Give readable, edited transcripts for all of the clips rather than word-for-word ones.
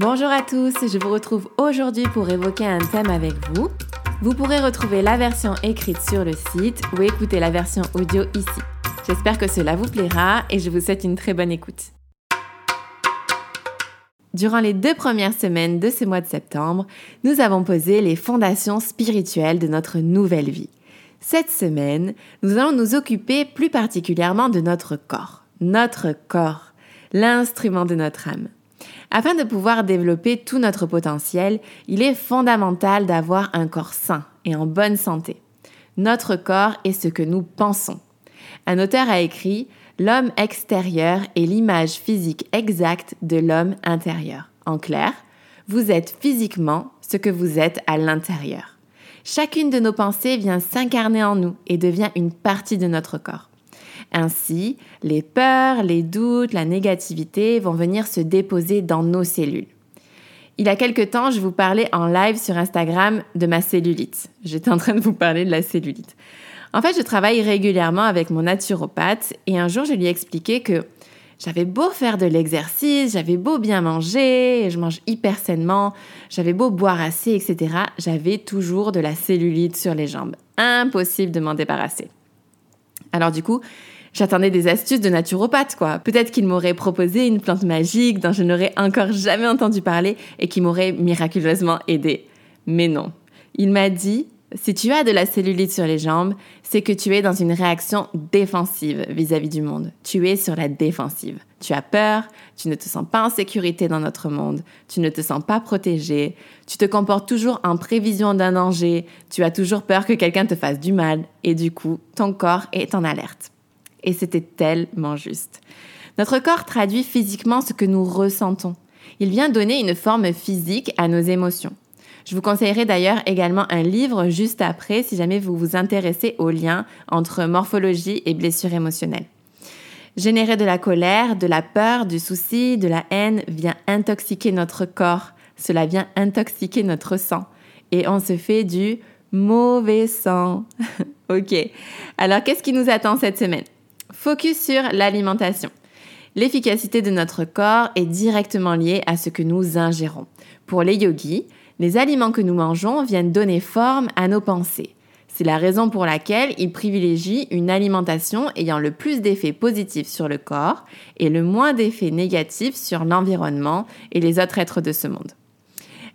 Bonjour à tous, je vous retrouve aujourd'hui pour évoquer un thème avec vous. Vous pourrez retrouver la version écrite sur le site ou écouter la version audio ici. J'espère que cela vous plaira et je vous souhaite une très bonne écoute. Durant les 2 premières semaines de ce mois de septembre, nous avons posé les fondations spirituelles de notre nouvelle vie. Cette semaine, nous allons nous occuper plus particulièrement de notre corps, l'instrument de notre âme. Afin de pouvoir développer tout notre potentiel, il est fondamental d'avoir un corps sain et en bonne santé. Notre corps est ce que nous pensons. Un auteur a écrit « L'homme extérieur est l'image physique exacte de l'homme intérieur ». En clair, vous êtes physiquement ce que vous êtes à l'intérieur. Chacune de nos pensées vient s'incarner en nous et devient une partie de notre corps. Ainsi, les peurs, les doutes, la négativité vont venir se déposer dans nos cellules. Il y a quelque temps, je vous parlais en live sur Instagram de ma cellulite. J'étais en train de vous parler de la cellulite. En fait, je travaille régulièrement avec mon naturopathe et un jour, je lui ai expliqué que j'avais beau faire de l'exercice, j'avais beau bien manger, je mange hyper sainement, j'avais beau boire assez, etc. J'avais toujours de la cellulite sur les jambes. Impossible de m'en débarrasser. Alors du coup, j'attendais des astuces de naturopathe, quoi. Peut-être qu'il m'aurait proposé une plante magique dont je n'aurais encore jamais entendu parler et qui m'aurait miraculeusement aidée. Mais non. Il m'a dit, si tu as de la cellulite sur les jambes, c'est que tu es dans une réaction défensive vis-à-vis du monde. Tu es sur la défensive. Tu as peur, tu ne te sens pas en sécurité dans notre monde, tu ne te sens pas protégé, tu te comportes toujours en prévision d'un danger, tu as toujours peur que quelqu'un te fasse du mal et du coup, ton corps est en alerte. Et c'était tellement juste. Notre corps traduit physiquement ce que nous ressentons. Il vient donner une forme physique à nos émotions. Je vous conseillerai d'ailleurs également un livre juste après si jamais vous vous intéressez au lien entre morphologie et blessures émotionnelles. Générer de la colère, de la peur, du souci, de la haine vient intoxiquer notre corps. Cela vient intoxiquer notre sang. Et on se fait du mauvais sang. Ok. Alors, qu'est-ce qui nous attend cette semaine ? Focus sur l'alimentation. L'efficacité de notre corps est directement liée à ce que nous ingérons. Pour les yogis, les aliments que nous mangeons viennent donner forme à nos pensées. C'est la raison pour laquelle ils privilégient une alimentation ayant le plus d'effets positifs sur le corps et le moins d'effets négatifs sur l'environnement et les autres êtres de ce monde.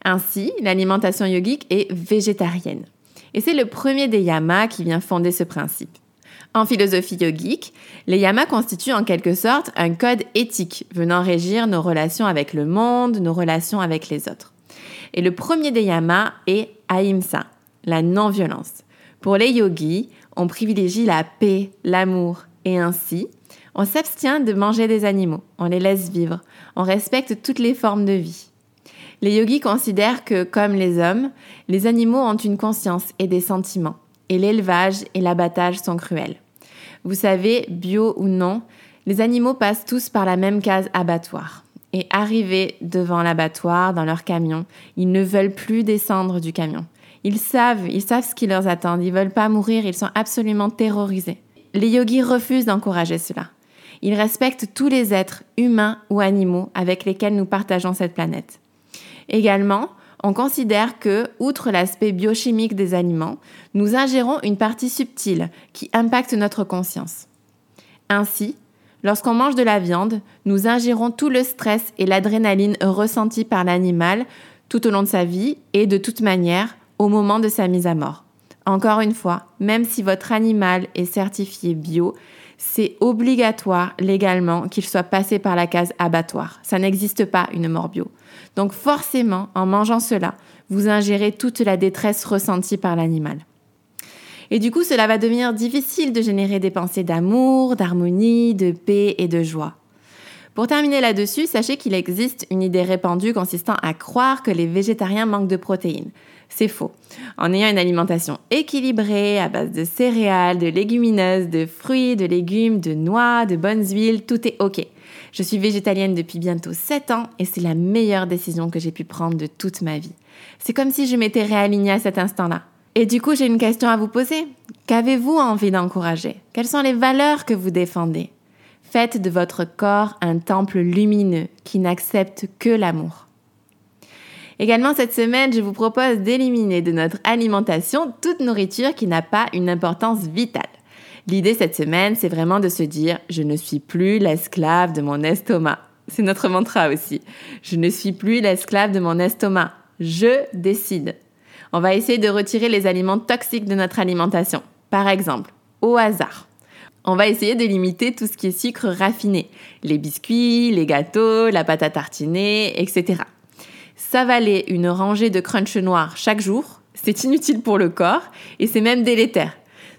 Ainsi, l'alimentation yogique est végétarienne. Et c'est le premier des yamas qui vient fonder ce principe. En philosophie yogique, les yamas constituent en quelque sorte un code éthique venant régir nos relations avec le monde, nos relations avec les autres. Et le premier des yamas est ahimsa, la non-violence. Pour les yogis, on privilégie la paix, l'amour et ainsi, on s'abstient de manger des animaux, on les laisse vivre, on respecte toutes les formes de vie. Les yogis considèrent que, comme les hommes, les animaux ont une conscience et des sentiments, et l'élevage et l'abattage sont cruels. Vous savez, bio ou non, les animaux passent tous par la même case abattoir. Et arrivés devant l'abattoir, dans leur camion, ils ne veulent plus descendre du camion. Ils savent ce qui leur attend, ils ne veulent pas mourir, ils sont absolument terrorisés. Les yogis refusent d'encourager cela. Ils respectent tous les êtres, humains ou animaux, avec lesquels nous partageons cette planète. Également, on considère que, outre l'aspect biochimique des aliments, nous ingérons une partie subtile qui impacte notre conscience. Ainsi, lorsqu'on mange de la viande, nous ingérons tout le stress et l'adrénaline ressentis par l'animal tout au long de sa vie et de toute manière au moment de sa mise à mort. Encore une fois, même si votre animal est certifié bio, c'est obligatoire légalement qu'il soit passé par la case abattoir. Ça n'existe pas une mort bio. Donc forcément, en mangeant cela, vous ingérez toute la détresse ressentie par l'animal. Et du coup, cela va devenir difficile de générer des pensées d'amour, d'harmonie, de paix et de joie. Pour terminer là-dessus, sachez qu'il existe une idée répandue consistant à croire que les végétariens manquent de protéines. C'est faux. En ayant une alimentation équilibrée, à base de céréales, de légumineuses, de fruits, de légumes, de noix, de bonnes huiles, tout est ok. Je suis végétalienne depuis bientôt 7 ans et c'est la meilleure décision que j'ai pu prendre de toute ma vie. C'est comme si je m'étais réalignée à cet instant-là. Et du coup, j'ai une question à vous poser. Qu'avez-vous envie d'encourager ? Quelles sont les valeurs que vous défendez ? Faites de votre corps un temple lumineux qui n'accepte que l'amour. Également, cette semaine, je vous propose d'éliminer de notre alimentation toute nourriture qui n'a pas une importance vitale. L'idée cette semaine, c'est vraiment de se dire « Je ne suis plus l'esclave de mon estomac ». C'est notre mantra aussi. « Je ne suis plus l'esclave de mon estomac. Je décide ». On va essayer de retirer les aliments toxiques de notre alimentation. Par exemple, au hasard. On va essayer de limiter tout ce qui est sucre raffiné. Les biscuits, les gâteaux, la pâte à tartiner, etc. S'avaler une rangée de crunch noirs chaque jour, c'est inutile pour le corps et c'est même délétère.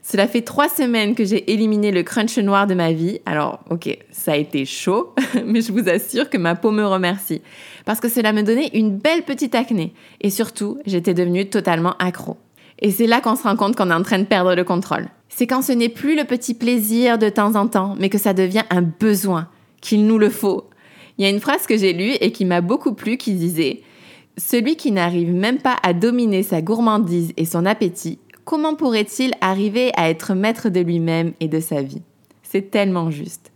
Cela fait 3 semaines que j'ai éliminé le crunch noir de ma vie. Alors, ok, ça a été chaud, mais je vous assure que ma peau me remercie. Parce que cela me donnait une belle petite acné. Et surtout, j'étais devenue totalement accro. Et c'est là qu'on se rend compte qu'on est en train de perdre le contrôle. C'est quand ce n'est plus le petit plaisir de temps en temps, mais que ça devient un besoin, qu'il nous le faut. Il y a une phrase que j'ai lue et qui m'a beaucoup plu qui disait « Celui qui n'arrive même pas à dominer sa gourmandise et son appétit, comment pourrait-il arriver à être maître de lui-même et de sa vie ?» C'est tellement juste.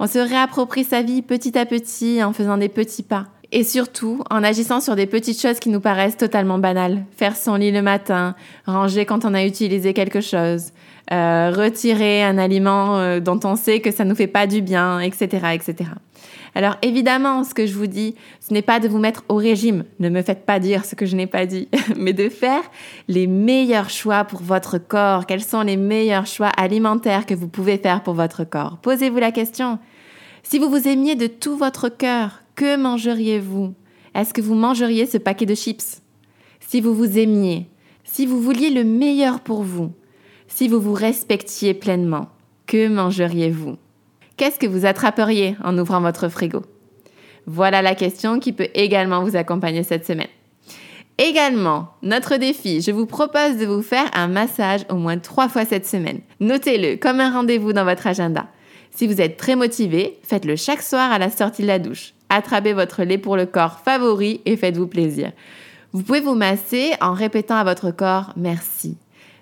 On se réapproprie sa vie petit à petit en faisant des petits pas. Et surtout, en agissant sur des petites choses qui nous paraissent totalement banales. Faire son lit le matin, ranger quand on a utilisé quelque chose, retirer un aliment dont on sait que ça ne nous fait pas du bien, etc., etc. Alors évidemment, ce que je vous dis, ce n'est pas de vous mettre au régime, ne me faites pas dire ce que je n'ai pas dit, mais de faire les meilleurs choix pour votre corps. Quels sont les meilleurs choix alimentaires que vous pouvez faire pour votre corps? Posez-vous la question. Si vous vous aimiez de tout votre cœur, que mangeriez-vous? Est-ce que vous mangeriez ce paquet de chips? Si vous vous aimiez, si vous vouliez le meilleur pour vous, si vous vous respectiez pleinement, que mangeriez-vous? Qu'est-ce que vous attraperiez en ouvrant votre frigo? Voilà la question qui peut également vous accompagner cette semaine. Également, notre défi, je vous propose de vous faire un massage au moins 3 fois cette semaine. Notez-le comme un rendez-vous dans votre agenda. Si vous êtes très motivé, faites-le chaque soir à la sortie de la douche. Attrapez votre lait pour le corps favori et faites-vous plaisir. Vous pouvez vous masser en répétant à votre corps « Merci ».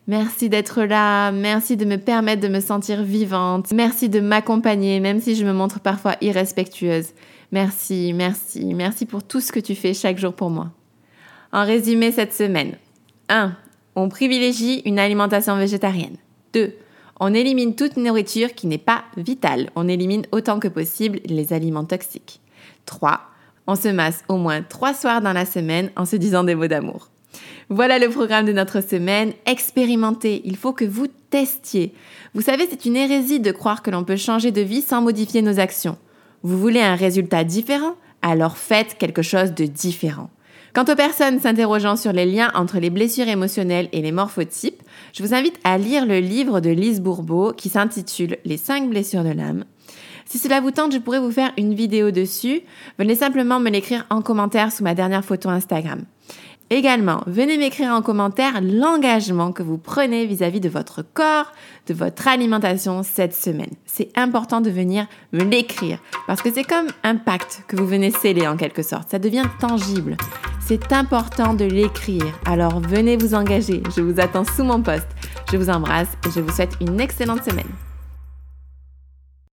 Merci d'être là, merci de me permettre de me sentir vivante, merci de m'accompagner, même si je me montre parfois irrespectueuse. Merci, merci, merci pour tout ce que tu fais chaque jour pour moi. En résumé cette semaine, 1. On privilégie une alimentation végétarienne. 2. On élimine toute nourriture qui n'est pas vitale. On élimine autant que possible les aliments toxiques. 3. On se masse au moins 3 soirs dans la semaine en se disant des mots d'amour. Voilà le programme de notre semaine. Expérimentez, il faut que vous testiez. Vous savez, c'est une hérésie de croire que l'on peut changer de vie sans modifier nos actions. Vous voulez un résultat différent? Alors faites quelque chose de différent. Quant aux personnes s'interrogeant sur les liens entre les blessures émotionnelles et les morphotypes, je vous invite à lire le livre de Lise Bourbeau qui s'intitule « Les 5 blessures de l'âme ». Si cela vous tente, je pourrais vous faire une vidéo dessus. Venez simplement me l'écrire en commentaire sous ma dernière photo Instagram. Également, venez m'écrire en commentaire l'engagement que vous prenez vis-à-vis de votre corps, de votre alimentation cette semaine. C'est important de venir me l'écrire parce que c'est comme un pacte que vous venez sceller en quelque sorte. Ça devient tangible. C'est important de l'écrire. Alors venez vous engager. Je vous attends sous mon post. Je vous embrasse et je vous souhaite une excellente semaine.